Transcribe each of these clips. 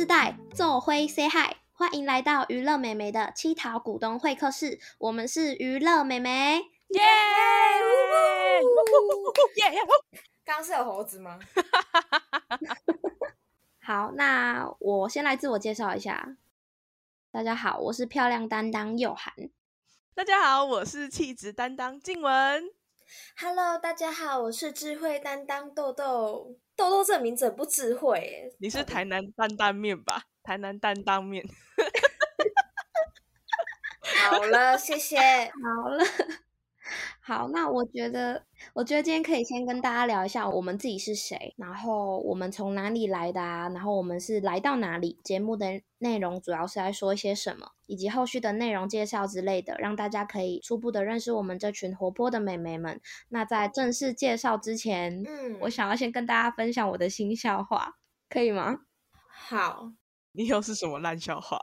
世代做辉 say hi， 欢迎来到娱乐美眉的七桃股东会客室，我们是娱乐美眉，耶！刚刚是有猴子吗？好，那我先来自我介绍一下。大家好，我是漂亮担当佑涵。大家好，我是气质担当静雯。Hello， 大家好，我是智慧担当豆豆。豆豆这名字很不智慧耶。你是台南担担面吧？台南担当面。好了，谢谢。好了，好，那我觉得今天可以先跟大家聊一下我们自己是谁，然后我们从哪里来的啊，然后我们是来到哪里，节目的内容主要是来说一些什么，以及后续的内容介绍之类的，让大家可以初步的认识我们这群活泼的美眉们。那在正式介绍之前，我想要先跟大家分享我的新笑话，可以吗？好，你又是什么烂笑话？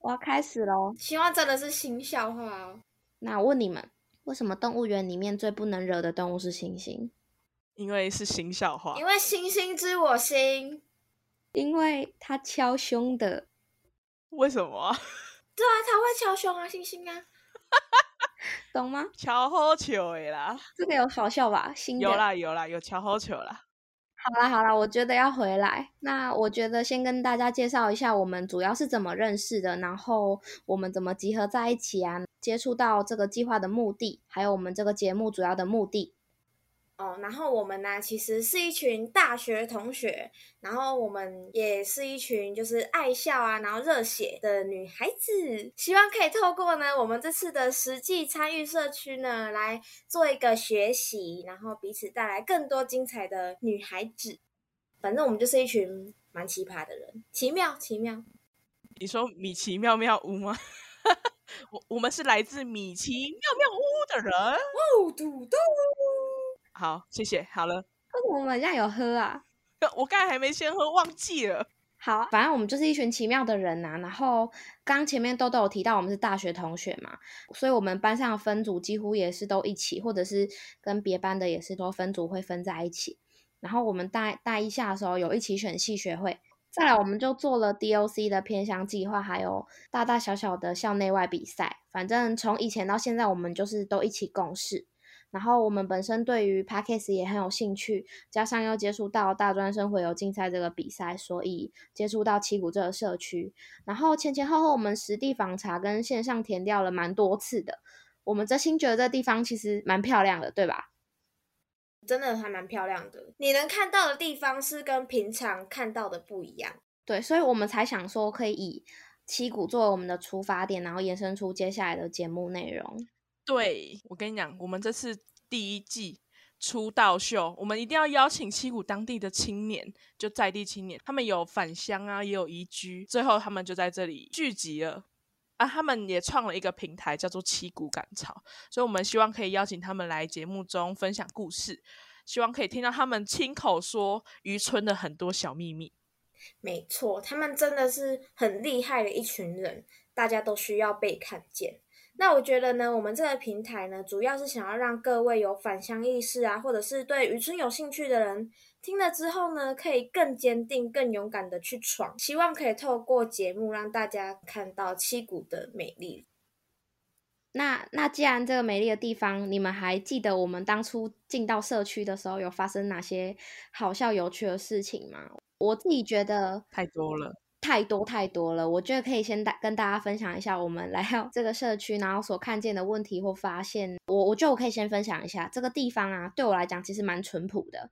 我要开始咯，希望真的是新笑话哦。那我问你们，为什么动物园里面最不能惹的动物是猩猩？因为是新笑话。因为星星知我心。因为它敲胸的。为什么？对啊，它会敲胸啊，星星啊。懂吗？敲好笑的啦。这个有好笑吧？新的有啦，有敲好笑啦。好啦，我觉得要回来。那我觉得先跟大家介绍一下我们主要是怎么认识的，然后我们怎么集合在一起啊，接触到这个计划的目的，还有我们这个节目主要的目的。然后我们呢，其实是一群大学同学，然后我们也是一群就是爱笑啊，然后热血的女孩子，希望可以透过呢我们这次的实际参与社区呢，来做一个学习，然后彼此带来更多精彩的女孩子。反正我们就是一群蛮奇葩的人，奇妙。你说米奇妙妙屋吗？我们是来自米奇妙妙屋的人。哦，土豆。好，谢谢。好了，为什么我们现在有喝啊？我刚才还没先喝，忘记了。好，反正我们就是一群奇妙的人啊。然后刚前面豆豆有提到我们是大学同学嘛，所以我们班上的分组几乎也是都一起，或者是跟别班的也是都分组会分在一起。然后我们大一下的时候有一起选系学会，再来我们就做了 DOC 的偏乡计划，还有大大小小的校内外比赛。反正从以前到现在我们就是都一起共事。然后我们本身对于 Podcast 也很有兴趣，加上又接触到大专生洄游竞赛这个比赛，所以接触到七股这个社区。然后前后后我们实地访查跟线上田调了蛮多次的，我们真心觉得这地方其实蛮漂亮的，对吧？真的还蛮漂亮的，你能看到的地方是跟平常看到的不一样。对，所以我们才想说可以以七股作为我们的出发点，然后延伸出接下来的节目内容。对，我跟你讲，我们这次第一季出道秀，我们一定要邀请七股当地的青年，就在地青年，他们有返乡啊，也有移居，最后他们就在这里聚集了啊。他们也创了一个平台叫做七股赶潮，所以我们希望可以邀请他们来节目中分享故事，希望可以听到他们亲口说渔村的很多小秘密。没错，他们真的是很厉害的一群人，大家都需要被看见。那我觉得呢，我们这个平台呢，主要是想要让各位有返乡意识啊，或者是对渔村有兴趣的人，听了之后呢，可以更坚定更勇敢的去闯，希望可以透过节目让大家看到七股的美丽。那既然这个美丽的地方，你们还记得我们当初进到社区的时候有发生哪些好笑有趣的事情吗？我自己觉得太多了，我觉得可以先跟大家分享一下我们来到这个社区然后所看见的问题或发现。我觉得我可以先分享一下这个地方啊，对我来讲其实蛮淳朴的，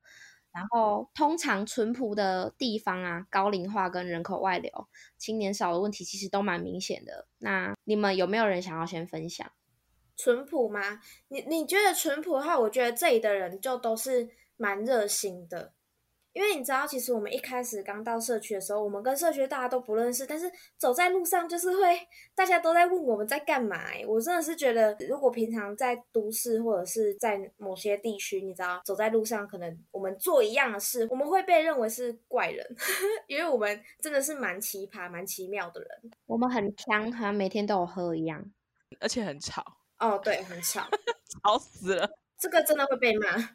然后通常淳朴的地方啊，高龄化跟人口外流青年少的问题其实都蛮明显的。那你们有没有人想要先分享淳朴吗？你觉得淳朴的话，我觉得这里的人就都是蛮热心的。因为你知道，其实我们一开始刚到社区的时候，我们跟社区大家都不认识，但是走在路上就是会大家都在问我们在干嘛。我真的是觉得，如果平常在都市或者是在某些地区，你知道走在路上，可能我们做一样的事，我们会被认为是怪人，因为我们真的是蛮奇葩蛮奇妙的人。我们很强，好像每天都有喝一样，而且很吵。哦，对，很吵。吵死了，这个真的会被骂。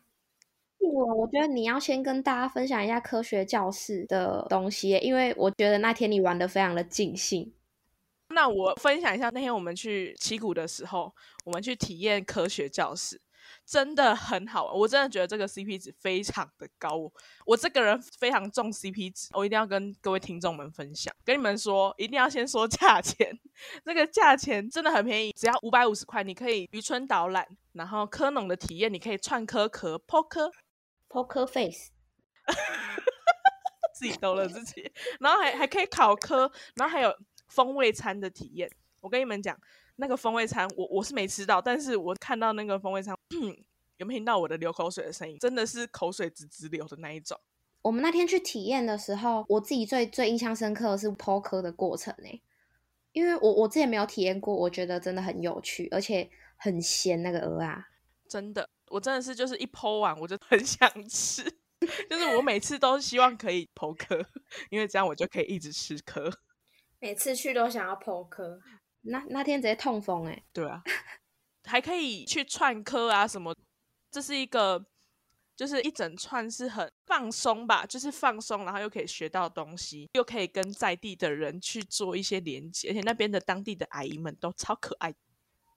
我觉得你要先跟大家分享一下科学教室的东西，因为我觉得那天你玩得非常的尽兴。那我分享一下，那天我们去七股的时候，我们去体验科学教室，真的很好玩。我真的觉得这个 CP 值非常的高，我这个人非常重 CP 值，我一定要跟各位听众们分享。跟你们说，一定要先说价钱，这个价钱真的很便宜，只要550块，你可以渔村导览，然后科农的体验，你可以串科壳 Poker Face 自己逗了自己，然后 还可以考科，然后还有风味餐的体验。我跟你们讲，那个风味餐 我是没吃到，但是我看到那个风味餐有没有听到我的流口水的声音，真的是口水直流的那一种。我们那天去体验的时候，我自己最印象深刻的是剖科的过程欸，因为我之前没有体验过，我觉得真的很有趣，而且很咸那个蚵仔，真的我真的是就是一剖完我就很想吃就是我每次都希望可以剖科，因为这样我就可以一直吃科，每次去都想要剖科。那天直接痛风欸。对啊还可以去串科啊什么，这是一个就是一整串是很放松吧，就是放松，然后又可以学到东西，又可以跟在地的人去做一些连接，而且那边的当地的阿姨们都超可爱。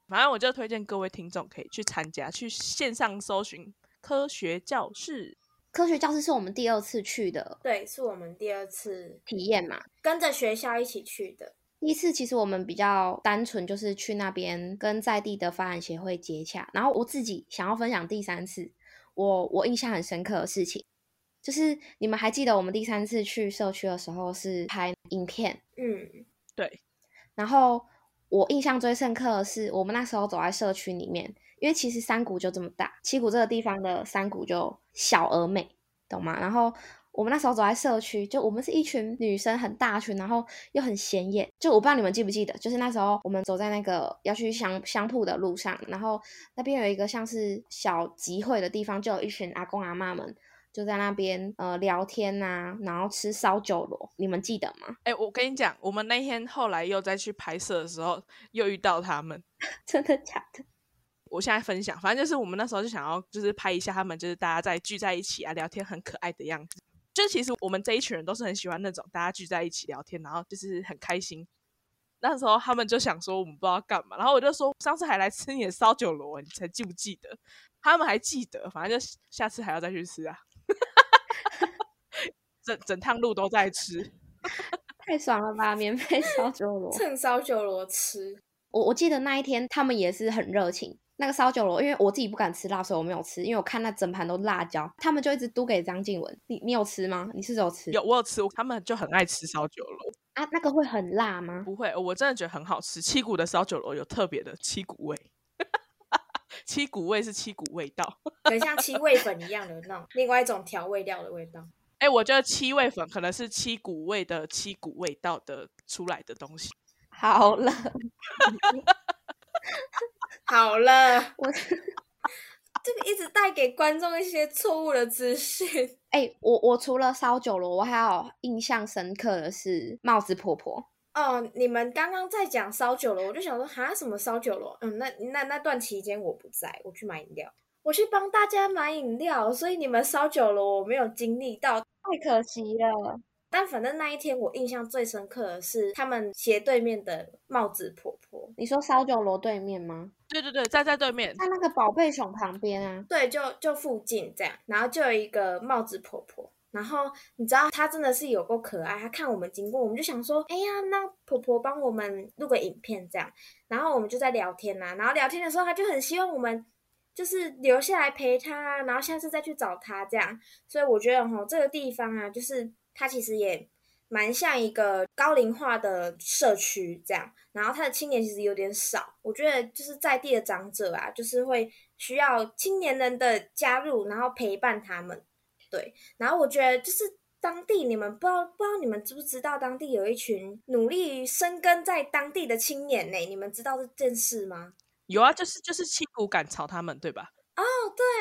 反正我就推荐各位听众可以去参加，去线上搜寻科学教室。科学教室是我们第二次去的，对，是我们第二次体验嘛，跟着学校一起去的。第一次其实我们比较单纯，就是去那边跟在地的发展协会接洽。然后我自己想要分享第三次我印象很深刻的事情，就是你们还记得我们第三次去社区的时候是拍影片，嗯，对。然后我印象最深刻的是我们那时候走在社区里面，因为其实山谷就这么大，七股这个地方的山谷就小而美，懂吗？然后我们那时候走在社区，就我们是一群女生，很大群，然后又很显眼。就我不知道你们记不记得，就是那时候我们走在那个要去乡铺的路上，然后那边有一个像是小集会的地方，就有一群阿公阿嬷们就在那边聊天啊，然后吃烧酒螺，你们记得吗？欸，我跟你讲，我们那天后来又再去拍摄的时候又遇到他们真的假的？我现在分享，反正就是我们那时候就想要就是拍一下他们，就是大家在聚在一起啊聊天很可爱的样子。就其实我们这一群人都是很喜欢那种大家聚在一起聊天，然后就是很开心。那时候他们就想说我们不知道干嘛，然后我就说上次还来吃你的烧酒螺，你才记不记得？他们还记得，反正就下次还要再去吃啊整趟路都在吃太爽了吧，免费烧酒螺趁烧酒螺吃。我记得那一天他们也是很热情，那个烧酒螺因为我自己不敢吃辣，所以我没有吃，因为我看那整盘都辣椒，他们就一直嘟给张静文。你有吃吗？你是有吃？有，我有吃。他们就很爱吃烧酒螺啊。那个会很辣吗？不会，我真的觉得很好吃。七股的烧酒螺有特别的七股味七股味是七股味道很像七味粉一样的那种另外一种调味料的味道。欸，我觉得七味粉可能是七股味的七股味道的出来的东西。好了好了，我这个一直带给观众一些错误的资讯。欸，我除了烧酒螺，我还有印象深刻的是帽子婆婆。哦，你们刚刚在讲烧酒螺，我就想说哈什么烧酒螺？那段期间我不在，我去买饮料，我去帮大家买饮料，所以你们烧酒螺我没有经历到，太可惜了。但反正那一天我印象最深刻的是他们斜对面的帽子婆婆。你说烧酒螺对面吗？对对对，站在对面，在那个宝贝熊旁边啊。对，就附近这样，然后就有一个帽子婆婆，然后你知道她真的是有够可爱，她看我们经过，我们就想说哎呀，那婆婆帮我们录个影片这样，然后我们就在聊天啊，然后聊天的时候她就很希望我们就是留下来陪她，然后下次再去找她这样。所以我觉得这个地方啊，就是它其实也蛮像一个高龄化的社区这样，然后它的青年其实有点少，我觉得就是在地的长者啊，就是会需要青年人的加入，然后陪伴他们。对，然后我觉得就是当地你们不知道你们知不知道，当地有一群努力生根在当地的青年呢，你们知道这件事吗？有啊，就是七股赶潮他们对吧？哦，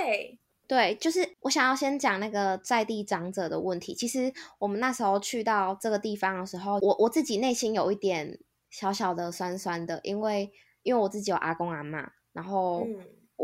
对。对，就是我想要先讲那个在地长者的问题。其实我们那时候去到这个地方的时候，我自己内心有一点小小的酸酸的，因为我自己有阿公阿嬷，然后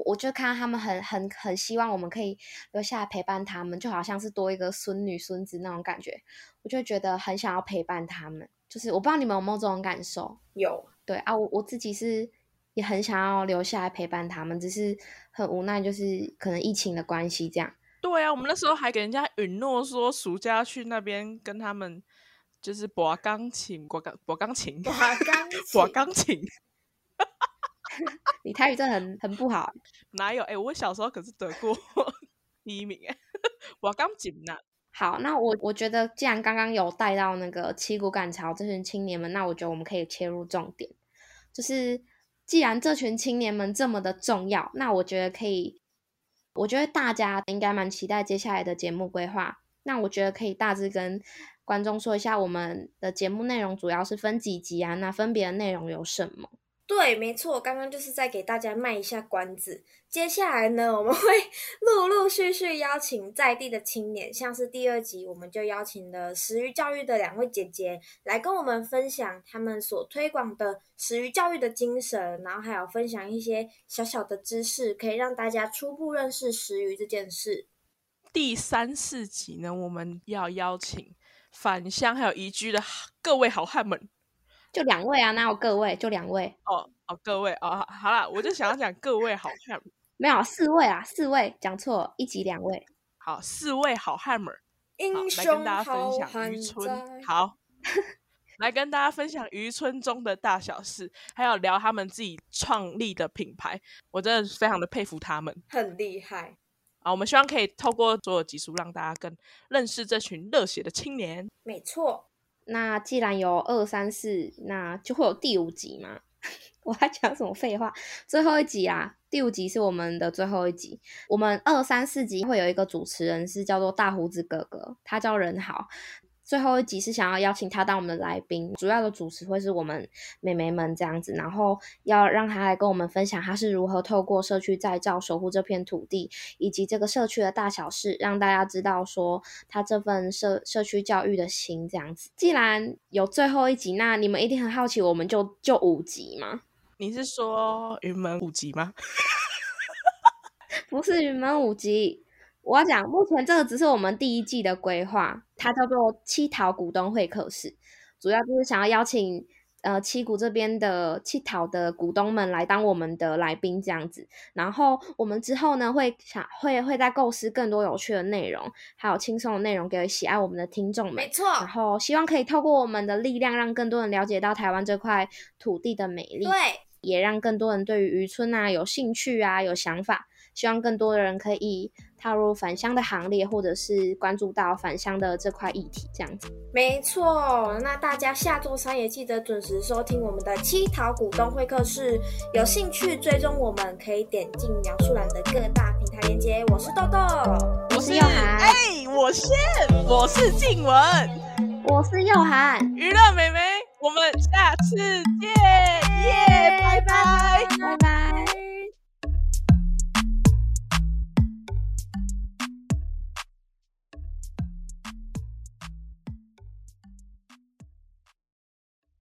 我就看到他们很希望我们可以留下来陪伴他们，就好像是多一个孙女孙子那种感觉，我就觉得很想要陪伴他们。就是我不知道你们有没有这种感受。有，对啊，我自己是也很想要留下来陪伴他们，只是很无奈，就是可能疫情的关系这样。对啊，我们那时候还给人家允诺说暑假去那边跟他们就是拔钢琴。你台语真的很不好。哪有，我小时候可是得过第一名拔钢琴呢。好，那我觉得既然刚刚有带到那个七股赶潮这群青年们，那我觉得我们可以切入重点，就是既然这群青年们这么的重要，那我觉得可以，我觉得大家应该蛮期待接下来的节目规划。那我觉得可以大致跟观众说一下我们的节目内容主要是分几集啊，那分别的内容有什么。对，没错，刚刚就是在给大家卖一下关子。接下来呢，我们会陆陆续续邀请在地的青年，像是第二集我们就邀请了食鱼教育的两位姐姐来跟我们分享他们所推广的食鱼教育的精神，然后还有分享一些小小的知识，可以让大家初步认识食鱼这件事。第3、4集呢，我们要邀请返乡还有移居的各位好汉们。就两位啊，哪有各位，就两位哦，各位哦，好啦，我就想要讲各位好汉没有4位，讲错，1集2位。好，4位好汉们，英雄好汉在。好，来跟大家分享渔村中的大小事，还有聊他们自己创立的品牌，我真的非常的佩服他们，很厉害。好，我们希望可以透过所有集数让大家更认识这群热血的青年。没错。那既然有2、3、4，那就会有第5集嘛。我还讲什么废话？最后一集啊，第5集是我们的最后一集。我们2、3、4集会有一个主持人是叫做大胡子哥哥，他叫任豪。最后一集是想要邀请他当我们的来宾，主要的主持会是我们妹妹们这样子，然后要让他来跟我们分享他是如何透过社区再造守护这片土地，以及这个社区的大小事，让大家知道说他这份社区教育的心这样子。既然有最后一集，那你们一定很好奇我们就5集吗？你是说云门5集吗？不是云门5集，我要讲，目前这个只是我们第1季的规划，它叫做七桃股东会客室，主要就是想要邀请七股这边的七桃的股东们来当我们的来宾这样子。然后我们之后呢会再构思更多有趣的内容，还有轻松的内容给喜爱我们的听众们。没错。然后希望可以透过我们的力量，让更多人了解到台湾这块土地的美丽，对，也让更多人对于渔村啊有兴趣啊有想法。希望更多的人可以踏入返乡的行列，或者是关注到返乡的这块议题这样子。没错，那大家下周3也记得准时收听我们的七桃股东会客室。有兴趣追踪我们可以点进描述栏的各大平台连结。我是豆豆，我是佑涵，我是静文，我是佑涵，娱乐妹妹，我们下次见，耶，拜拜。